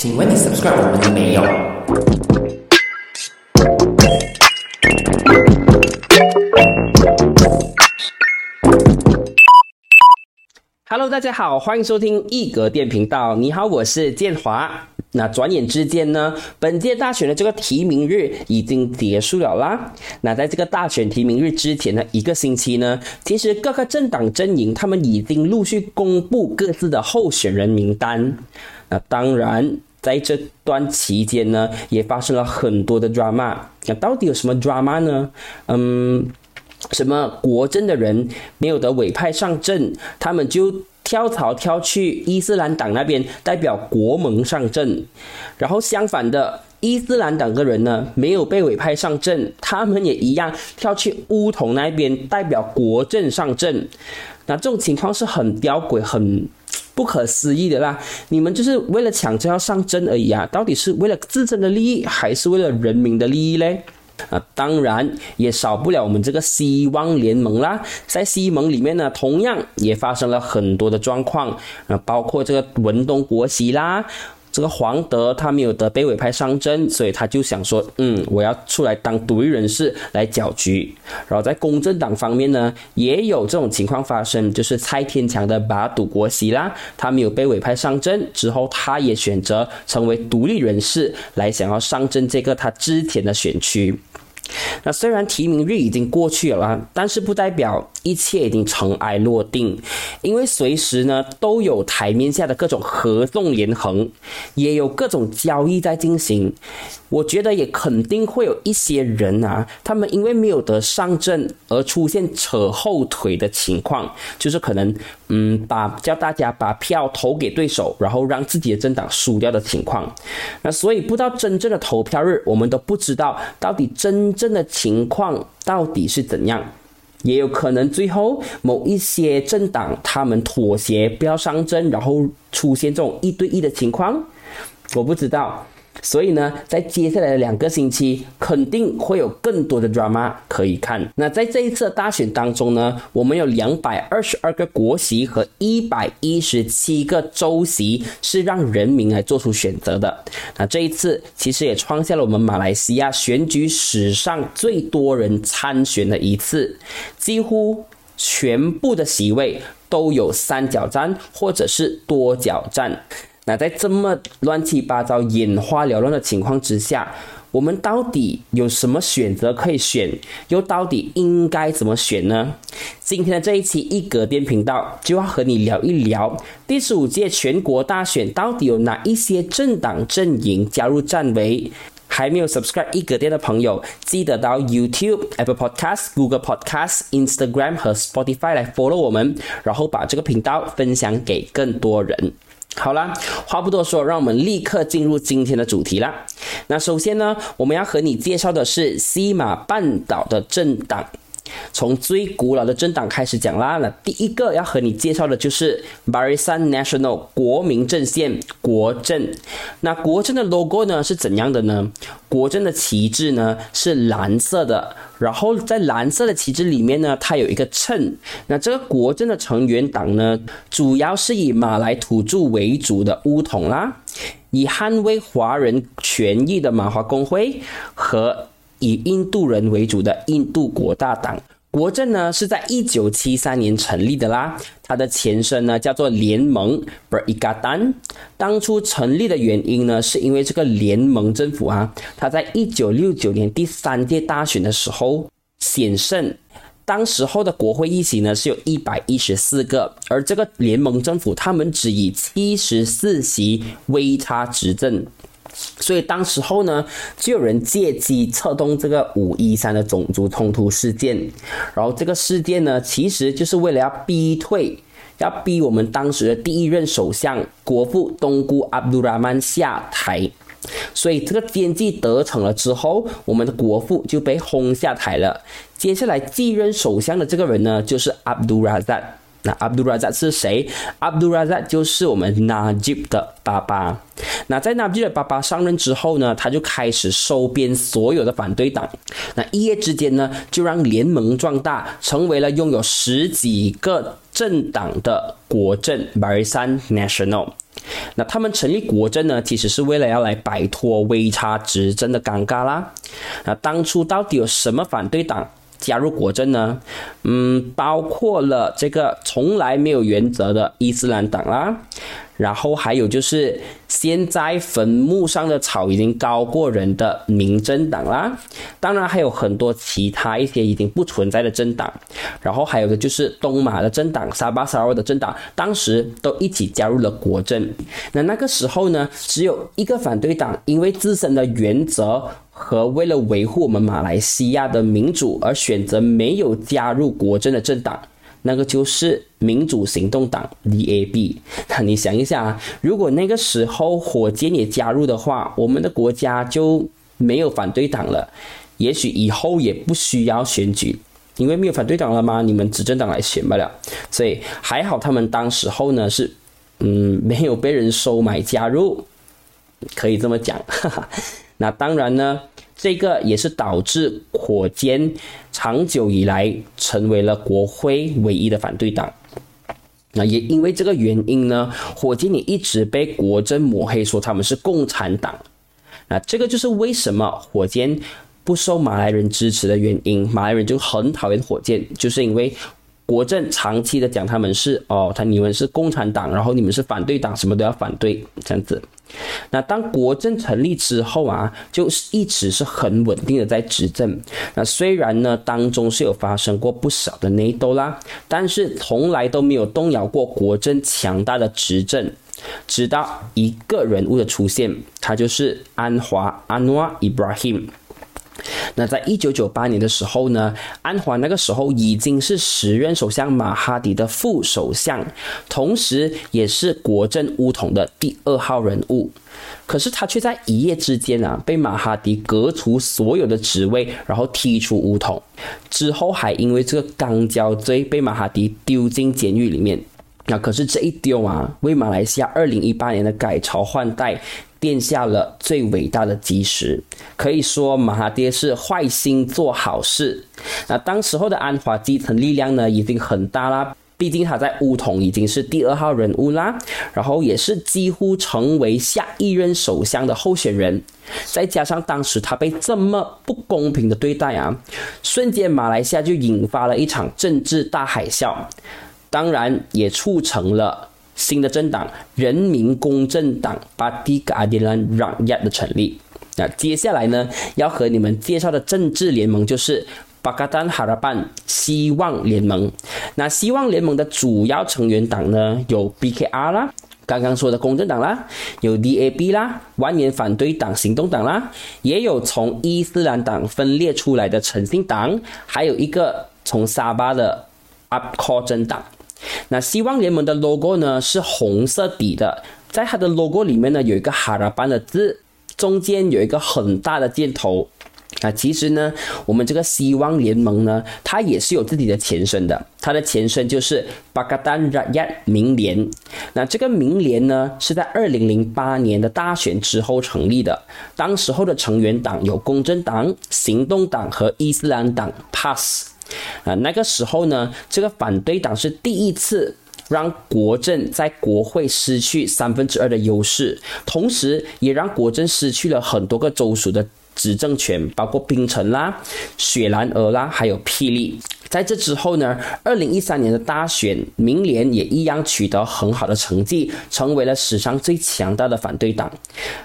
请问你 subscribe 我们了没有？Hello， 大家好，欢迎收听一格电频道。你好，我是建华。那转眼之间呢，本届大选的这个提名日已经结束了啦。那在这个大选提名日之前的一个星期呢，其实各个政党阵营他们已经陆续公布各自的候选人名单。那当然，在这段期间呢，也发生了很多的 drama。那到底有什么 drama 呢？什么国阵的人没有得委派上阵，他们就跳槽跳去伊斯兰党那边代表国盟上阵，然后相反的伊斯兰党的人呢没有被委派上阵，他们也一样跳去巫统那边代表国阵上阵。那这种情况是很吊诡很不可思议的啦！你们就是为了抢着要上阵而已啊，到底是为了自身的利益还是为了人民的利益嘞？当然也少不了我们这个希望联盟啦，在希盟里面呢，同样也发生了很多的状况，包括这个文东国席啦，这个黄德他没有得被委派上阵，所以他就想说，我要出来当独立人士来搅局。然后在公正党方面呢，也有这种情况发生，就是蔡天强的把赌国席啦，他没有被委派上阵之后，他也选择成为独立人士来想要上阵这个他之前的选区。那虽然提名日已经过去了，但是不代表一切已经尘埃落定，因为随时呢都有台面下的各种合纵连横，也有各种交易在进行。我觉得也肯定会有一些人啊，他们因为没有得上阵而出现扯后腿的情况，就是可能叫大家把票投给对手，然后让自己的政党输掉的情况。那所以不到真正的投票日，我们都不知道到底真正的情况到底是怎样。也有可能最后某一些政党他们妥协不要上阵，然后出现这种一对一的情况，我不知道。所以呢，在接下来的2个星期肯定会有更多的 drama 可以看。那在这一次的大选当中呢，我们有222个国席和117个州席是让人民来做出选择的。那这一次其实也创下了我们马来西亚选举史上最多人参选的一次，几乎全部的席位都有三角战或者是多角战。那在这么乱七八糟眼花缭乱的情况之下，我们到底有什么选择可以选，又到底应该怎么选呢？今天的这一期一格电频道就要和你聊一聊第15届全国大选到底有哪一些政党阵营加入战围。还没有 subscribe 一格电的朋友，记得到 YouTube、Apple Podcast、Google Podcast、Instagram 和 Spotify 来 follow 我们，然后把这个频道分享给更多人。好啦，话不多说，让我们立刻进入今天的主题啦。那首先呢，我们要和你介绍的是西马半岛的政党，从最古老的政党开始讲啦。那第一个要和你介绍的就是 Barisan Nasional 国民阵线国阵。那国阵的 logo 呢是怎样的呢？国阵的旗帜呢是蓝色的，然后在蓝色的旗帜里面呢，它有一个谶。那这个国阵的成员党呢，主要是以马来土著为主的巫统啦，以捍卫华人权益的马华工会和以印度人为主的印度国大党。国阵呢是在1973年成立的啦，它的前身呢叫做联盟 Perikatan。 当初成立的原因呢，是因为这个联盟政府啊，它在1969年第3届大选的时候险胜，当时候的国会议席呢是有114个，而这个联盟政府他们只以74席微差执政，所以当时候呢，就有人借机策动这个513的种族冲突事件。然后这个事件呢，其实就是为了要逼我们当时的第一任首相国父东姑阿卜杜拉曼下台。所以这个奸计得逞了之后，我们的国父就被轰下台了。接下来继任首相的这个人呢，就是阿卜杜拉扎。那 Abdul Razak 是谁？ Abdul Razak 就是我们 Najib 的爸爸。那在 Najib 的爸爸上任之后呢，他就开始收编所有的反对党，那一夜之间呢，就让联盟壮大，成为了拥有10几个政党的国阵 Barisan Nasional。那他们成立国阵呢，其实是为了要来摆脱微差执政的尴尬啦。那当初到底有什么反对党加入国阵呢？包括了这个从来没有原则的伊斯兰党啦，然后还有就是现在坟墓上的草已经高过人的民政党啦，当然还有很多其他一些已经不存在的政党，然后还有个就是东马的政党、沙巴沙拉的政党，当时都一起加入了国阵。那个时候呢，只有一个反对党，因为自身的原则和为了维护我们马来西亚的民主而选择没有加入国阵的政党，那个就是民主行动党 DAP。 那你想一下啊，如果那个时候火箭也加入的话，我们的国家就没有反对党了，也许以后也不需要选举，因为没有反对党了嘛，你们执政党来选罢了。所以还好他们当时候呢是没有被人收买加入，可以这么讲。那当然呢，这个也是导致火箭长久以来成为了国会唯一的反对党。那也因为这个原因呢，火箭也一直被国阵抹黑，说他们是共产党。那这个就是为什么火箭不受马来人支持的原因，马来人就很讨厌火箭，就是因为国阵长期的讲他们是你们是共产党，然后你们是反对党，什么都要反对这样子。那当国阵成立之后啊，就一直是很稳定的在执政。那虽然呢当中是有发生过不少的内斗啦，但是从来都没有动摇过国阵强大的执政，直到一个人物的出现，他就是安华安瓦伊布拉欣。那在1998年的时候呢，安华那个时候已经是时任首相马哈迪的副首相，同时也是国阵巫统的第二号人物。可是他却在一夜之间啊，被马哈迪革除所有的职位，然后踢出巫统，之后还因为这个肛交罪被马哈迪丢进监狱里面。那可是这一丢啊，为马来西亚2018年的改朝换代奠下了最伟大的基石，可以说马哈迪是坏心做好事。那当时候的安华基层力量呢已经很大啦，毕竟他在巫统已经是第二号人物啦，然后也是几乎成为下一任首相的候选人。再加上当时他被这么不公平的对待啊，瞬间马来西亚就引发了一场政治大海啸，当然也促成了新的政党人民公正党 Parti Keadilan Rakyat 的成立。那接下来呢要和你们介绍的政治联盟就是 Pakatan Harapan 希望联盟。那希望联盟的主要成员党呢有 BKR 啦，刚刚说的公正党啦，有 DAP 啦，万年反对党行动党啦，也有从伊斯兰党分裂出来的诚信党，还有一个从沙巴的 UPKO 政党。那希望联盟的 logo 呢是红色底的，在它的 logo 里面呢有一个 Harapan 的字，中间有一个很大的箭头。那其实呢我们这个希望联盟呢它也是有自己的前身的，它的前身就是 Pakatan Rakyat 民联。那这个民联呢是在2008年的大选之后成立的，当时候的成员党有公正党、行动党和伊斯兰党 PAS。那个时候呢这个反对党是第一次让国阵在国会失去2/3的优势，同时也让国阵失去了很多个州属的执政权，包括槟城啦、雪兰莪啦，还有霹雳。在这之后呢2013年的大选，民联也一样取得很好的成绩，成为了史上最强大的反对党。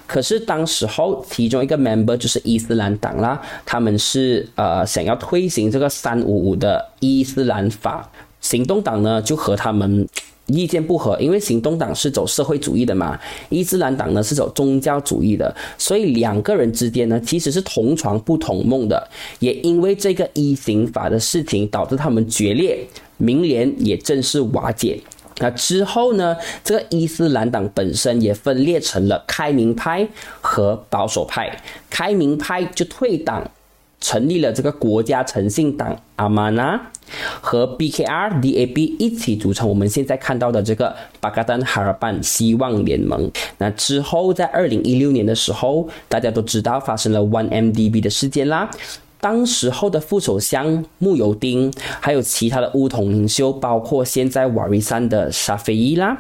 可是当时候其中一个 member 就是伊斯兰党啦，他们是想要推行这个355的伊斯兰法。行动党呢就和他们意见不合，因为行动党是走社会主义的嘛，伊斯兰党呢是走宗教主义的，所以两个人之间呢其实是同床不同梦的。也因为这个伊行法的事情导致他们决裂，民联也正式瓦解。那之后呢这个伊斯兰党本身也分裂成了开明派和保守派，开明派就退党，成立了这个国家诚信党 Amanah 和 BKR DAP 一起组成我们现在看到的这个 Pakatan Harapan 希望联盟。那之后在2016年的时候，大家都知道发生了 1MDB 的事件啦，当时候的副首相慕尤丁，还有其他的巫统领袖，包括现在Warisan的沙菲伊拉、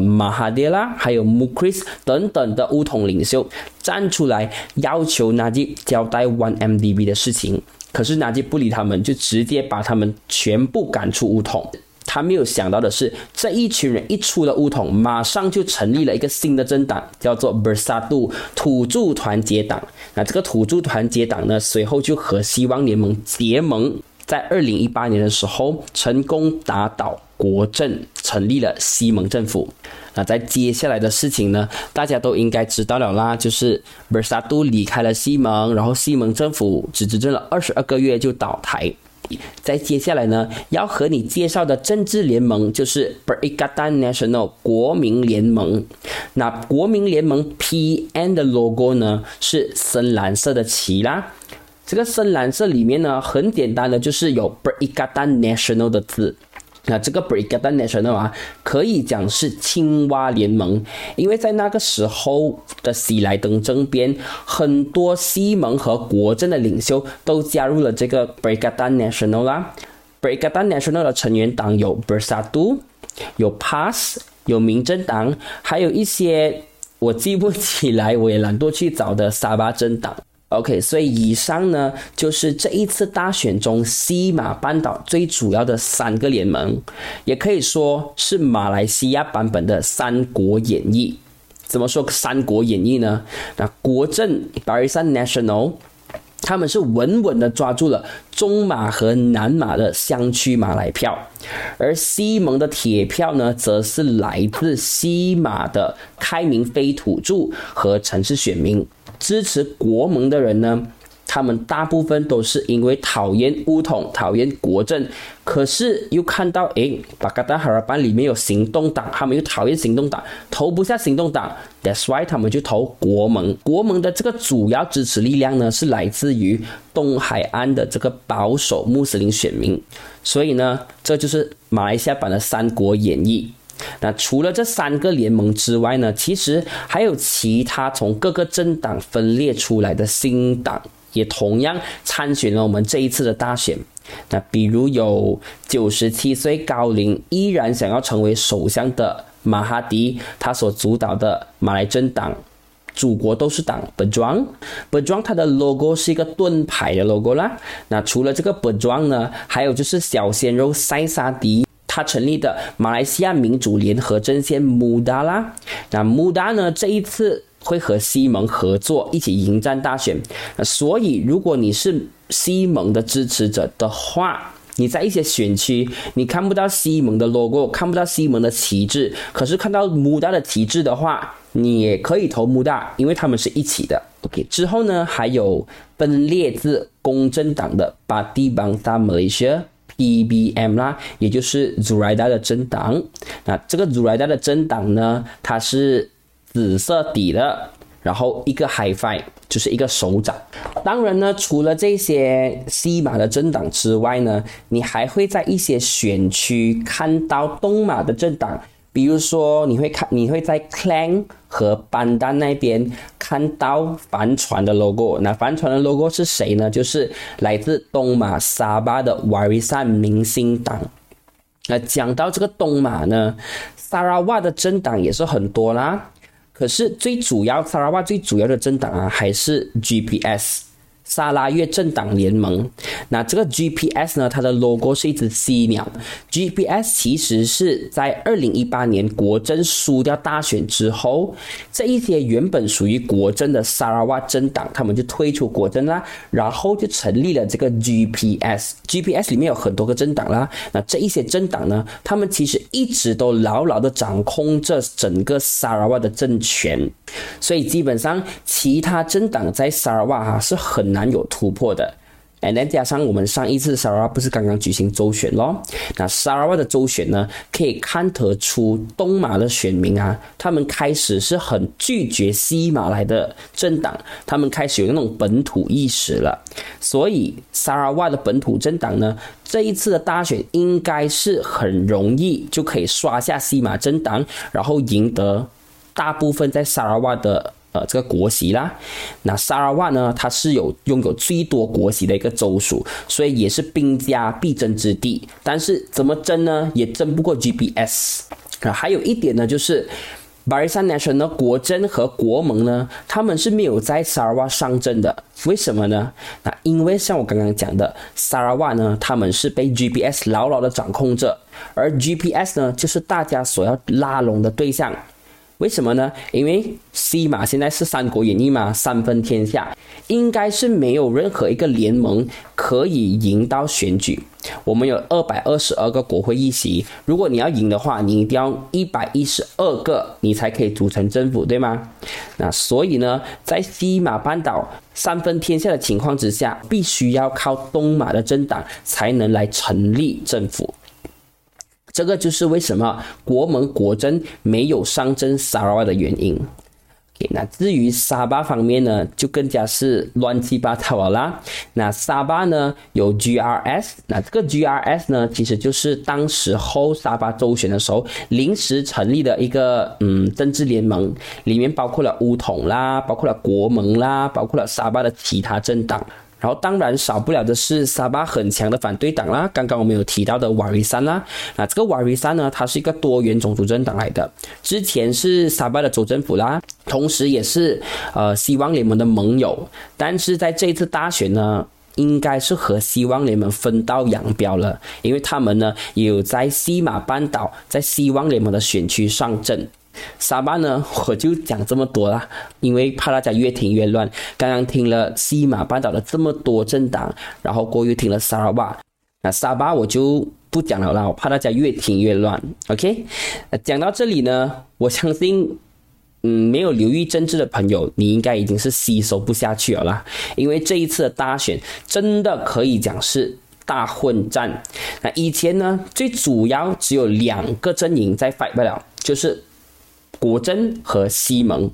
马哈迪拉，还有穆克里斯等等的巫统领袖站出来要求纳吉交代 1MDB 的事情。可是纳吉不理他们，就直接把他们全部赶出巫统。他没有想到的是，这一群人一出了巫统，马上就成立了一个新的政党，叫做 Bersatu 土著团结党。那这个土著团结党呢，随后就和希望联盟结盟，在2018年的时候成功打倒国政，成立了希盟政府。那在接下来的事情呢，大家都应该知道了啦，就是 Bersatu 离开了希盟，然后希盟政府只执政了22个月就倒台。在接下来呢，要和你介绍的政治联盟就是 Perikatan Nasional 国民联盟。那国民联盟 PN 的 logo 呢，是深蓝色的旗啦。这个深蓝色里面呢，很简单的就是有 Perikatan Nasional 的字。那这个 Perikatan Nasional 啊，可以讲是青蛙联盟，因为在那个时候的喜来登政变，很多希盟和国政的领袖都加入了这个 Perikatan Nasional 啦。Perikatan Nasional 的成员党有 Bersatu， 有 PAS， 有民政党，还有一些我记不起来，我也懒惰去找的沙巴政党。OK， 所以以上呢，就是这一次大选中西马半岛最主要的三个联盟，也可以说是马来西亚版本的三国演义。怎么说三国演义呢？那国政 Barisan Nasional， 他们是稳稳的抓住了中马和南马的乡区马来票，而西盟的铁票呢，则是来自西马的开明非土著和城市选民。支持国盟的人呢，他们大部分都是因为讨厌巫统、讨厌国政，可是又看到Pakatan Harapan 里面有行动党，他们又讨厌行动党，投不下行动党， that's why 他们就投国盟。国盟的这个主要支持力量呢，是来自于东海岸的这个保守穆斯林选民。所以呢，这就是马来西亚版的三国演义。那除了这三个联盟之外呢，其实还有其他从各个政党分裂出来的新党，也同样参选了我们这一次的大选。那比如有97岁高龄依然想要成为首相的马哈迪，他所主导的马来政党祖国斗士党 Pejuang， 它的 logo 是一个盾牌的 logo 啦。那除了这个 Pejuang 呢，还有就是小鲜肉塞沙迪他成立的马来西亚民主联合阵线 MUDA 啦。那 MUDA 呢，这一次会和希盟合作一起迎战大选。所以如果你是希盟的支持者的话，你在一些选区你看不到希盟的 logo， 看不到希盟的旗帜，可是看到 MUDA 的旗帜的话，你也可以投 MUDA， 因为他们是一起的。OK， 之后呢，还有分裂自公正党的 Parti Bangsa Malaysia EBM 啦，也就是 Zuraida 的政党。那这个 Zuraida 的政党呢，它是紫色底的，然后一个 hi-fi 就是一个手掌。当然呢，除了这些西马的政党之外呢，你还会在一些选区看到东马的政党，比如说你会在 Klang 和班丹那边看到帆船的 logo。 那帆船的 logo 是谁呢？就是来自东马沙巴的 Warisan 明星党。那讲到这个东马呢，沙拉瓦的政党也是很多啦，可是沙拉瓦最主要的政党啊，还是 GPS 沙拉越政党联盟。那这个 GPS 呢，它的 logo 是一只犀鸟。 GPS 其实是在2018年国政输掉大选之后，这一些原本属于国政的沙拉瓦政党，他们就退出国政啦，然后就成立了这个 GPS 里面有很多个政党啦。那这一些政党呢，他们其实一直都牢牢的掌控着整个沙拉瓦的政权，所以基本上其他政党在沙拉瓦是很难有突破的。And then 加上我们上一次沙拉瓦不是刚刚举行州选咯，那沙拉瓦的州选呢，可以看得出东马的选民啊，他们开始是很拒绝西马来的政党，他们开始有那种本土意识了。所以沙拉瓦的本土政党呢，这一次的大选应该是很容易就可以刷下西马政党，然后赢得大部分在沙拉瓦的这个国席啦。那沙拉瓦呢，它是拥有最多国席的一个州属，所以也是兵家必争之地。但是怎么争呢？也争不过 GPS。还有一点呢，就是Barisan Nasional 国阵和国盟呢，他们是没有在沙拉瓦上阵的。为什么呢？那因为像我刚刚讲的，沙拉瓦呢，他们是被 GPS 牢牢的掌控着，而 GPS 呢，就是大家所要拉拢的对象。为什么呢？因为西马现在是《三国演义》嘛，三分天下，应该是没有任何一个联盟可以赢到选举。我们有222个国会议席，如果你要赢的话，你一定要112个，你才可以组成政府，对吗？那所以呢，在西马半岛三分天下的情况之下，必须要靠东马的政党才能来成立政府。这个就是为什么国盟国阵没有上阵沙拉瓦的原因。Okay, 那至于沙巴方面呢，就更加是乱七八糟了啦。那沙巴呢有 GRS， 那这个 GRS 呢其实就是当时候沙巴州选的时候临时成立的一个政治联盟，里面包括了巫统啦，包括了国盟啦，包括了沙巴的其他政党。然后当然少不了的是沙巴很强的反对党啦，刚刚我们有提到的 Warisan 啦。那这个 Warisan 呢，它是一个多元种族政党来的，之前是沙巴的州政府啦，同时也是希望联盟的盟友，但是在这一次大选呢，应该是和希望联盟分道扬镳了，因为他们呢也有在西马半岛在希望联盟的选区上阵。沙巴呢我就讲这么多啦，因为怕大家越听越乱。刚刚听了西马半岛的这么多政党，然后过又听了沙拉瓦，那沙巴我就不讲了啦，我怕大家越听越乱。 OK， 讲到这里呢，我相信没有留意政治的朋友，你应该已经是吸收不下去了啦，因为这一次的大选真的可以讲是大混战。那以前呢，最主要只有两个阵营在 fight 不了，就是国阵和西盟。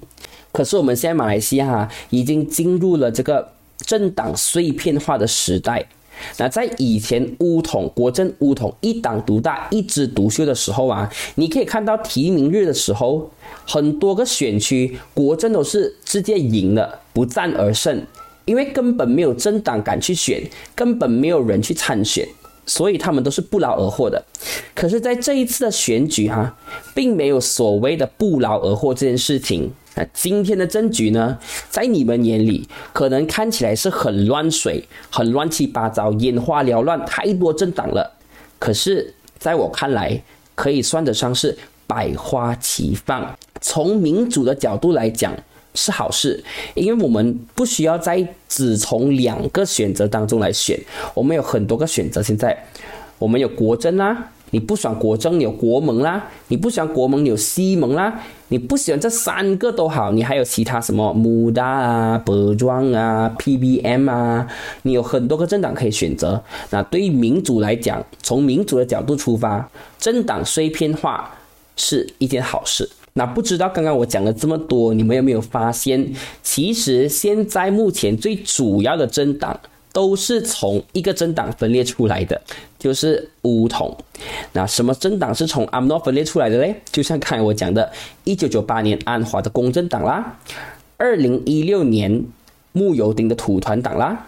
可是我们现在马来西亚已经进入了这个政党碎片化的时代。那在以前国阵巫统一党独大一枝独秀的时候啊，你可以看到提名日的时候，很多个选区国阵都是直接赢了，不战而胜，因为根本没有政党敢去选，根本没有人去参选，所以他们都是不劳而获的。可是在这一次的选举并没有所谓的不劳而获这件事情。那今天的政局呢，在你们眼里可能看起来是很乱水，很乱七八糟，眼花缭乱，太多政党了。可是在我看来，可以算得上是百花齐放。从民主的角度来讲是好事，因为我们不需要再只从两个选择当中来选，我们有很多个选择。现在我们有国阵啦，你不喜欢国阵你有国盟啦，你不喜欢国盟你有西盟啦，你不喜欢这三个都好，你还有其他什么 MUDA 啊、Pejuang 啊、PBM 啊，你有很多个政党可以选择。那对于民主来讲，从民主的角度出发，政党碎片化是一件好事。那不知道刚刚我讲了这么多，你们有没有发现，其实现在目前最主要的政党都是从一个政党分裂出来的，就是巫统。那什么政党是从UMNO分裂出来的呢？就像刚才我讲的1998年安华的公正党啦，2016年慕尤丁的土团党啦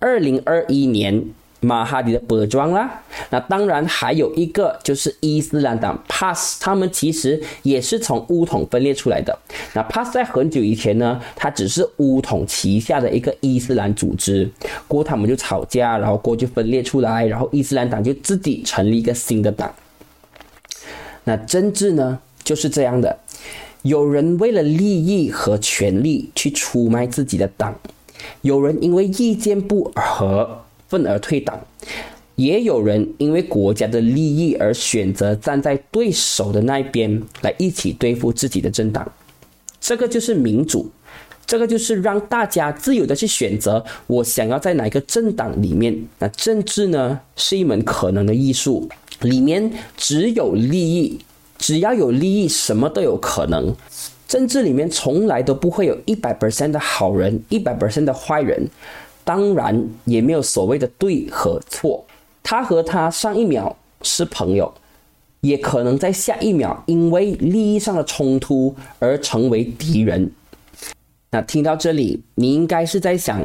，2021年马哈迪的Pejuang啦，那当然还有一个就是伊斯兰党 PAS， 他们其实也是从巫统分裂出来的。那 PAS 在很久以前呢，它只是巫统旗下的一个伊斯兰组织，过后他们就吵架，然后过后就分裂出来，然后伊斯兰党就自己成立一个新的党。那政治呢就是这样的，有人为了利益和权力去出卖自己的党，有人因为意见不合愤而退党，也有人因为国家的利益而选择站在对手的那边来一起对付自己的政党。这个就是民主，这个就是让大家自由的去选择我想要在哪个政党里面。那政治呢是一门可能的艺术，里面只要有利益什么都有可能。政治里面从来都不会有 100% 的好人 100% 的坏人，当然也没有所谓的对和错，他和他上一秒是朋友，也可能在下一秒因为利益上的冲突而成为敌人。那听到这里，你应该是在想，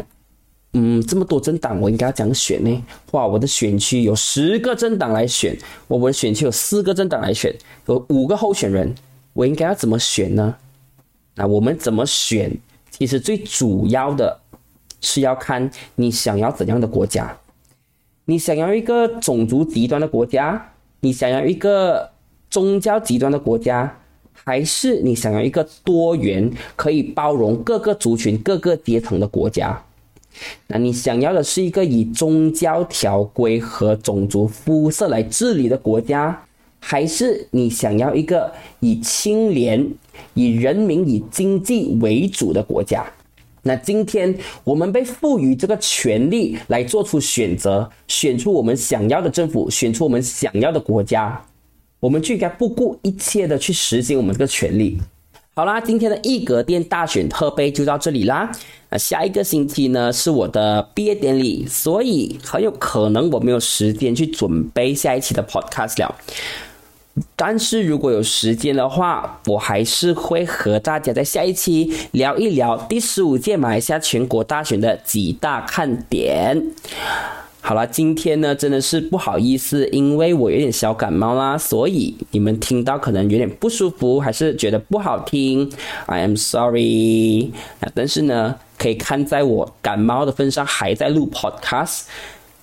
这么多政党，我应该要怎样选呢？哇，我的选区有10个政党来选，我的选区有4个政党来选，有5个候选人，我应该要怎么选呢？那我们怎么选，其实最主要的是要看你想要怎样的国家。你想要一个种族极端的国家，你想要一个宗教极端的国家，还是你想要一个多元可以包容各个族群各个阶层的国家？那你想要的是一个以宗教条规和种族肤色来治理的国家，还是你想要一个以清廉以人民以经济为主的国家？那今天我们被赋予这个权利来做出选择，选出我们想要的政府，选出我们想要的国家，我们就应该不顾一切的去实行我们这个权利。好啦，今天的一格电大选特备就到这里啦。那下一个星期呢是我的毕业典礼，所以很有可能我没有时间去准备下一期的 podcast 了。但是如果有时间的话，我还是会和大家在下一期聊一聊第15届马来西亚全国大选的几大看点。好了，今天呢真的是不好意思，因为我有点小感冒啦，所以你们听到可能有点不舒服，还是觉得不好听 I am sorry。 但是呢可以看在我感冒的份上还在录 podcast，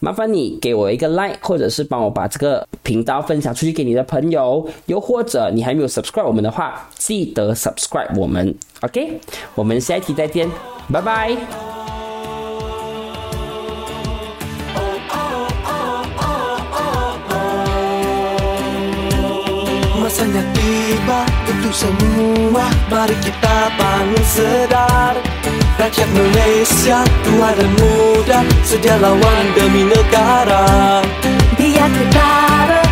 麻烦你给我一个 like， 或者是帮我把这个频道分享出去给你的朋友，又或者你还没有 subscribe 我们的话，记得 subscribe 我们 OK， 我们下一期再见，拜拜。Masanya tiba untuk semua, mari kita bangun sedar.Rakyat Malaysia tua dan muda sedia lawan demi negara. Biar ketara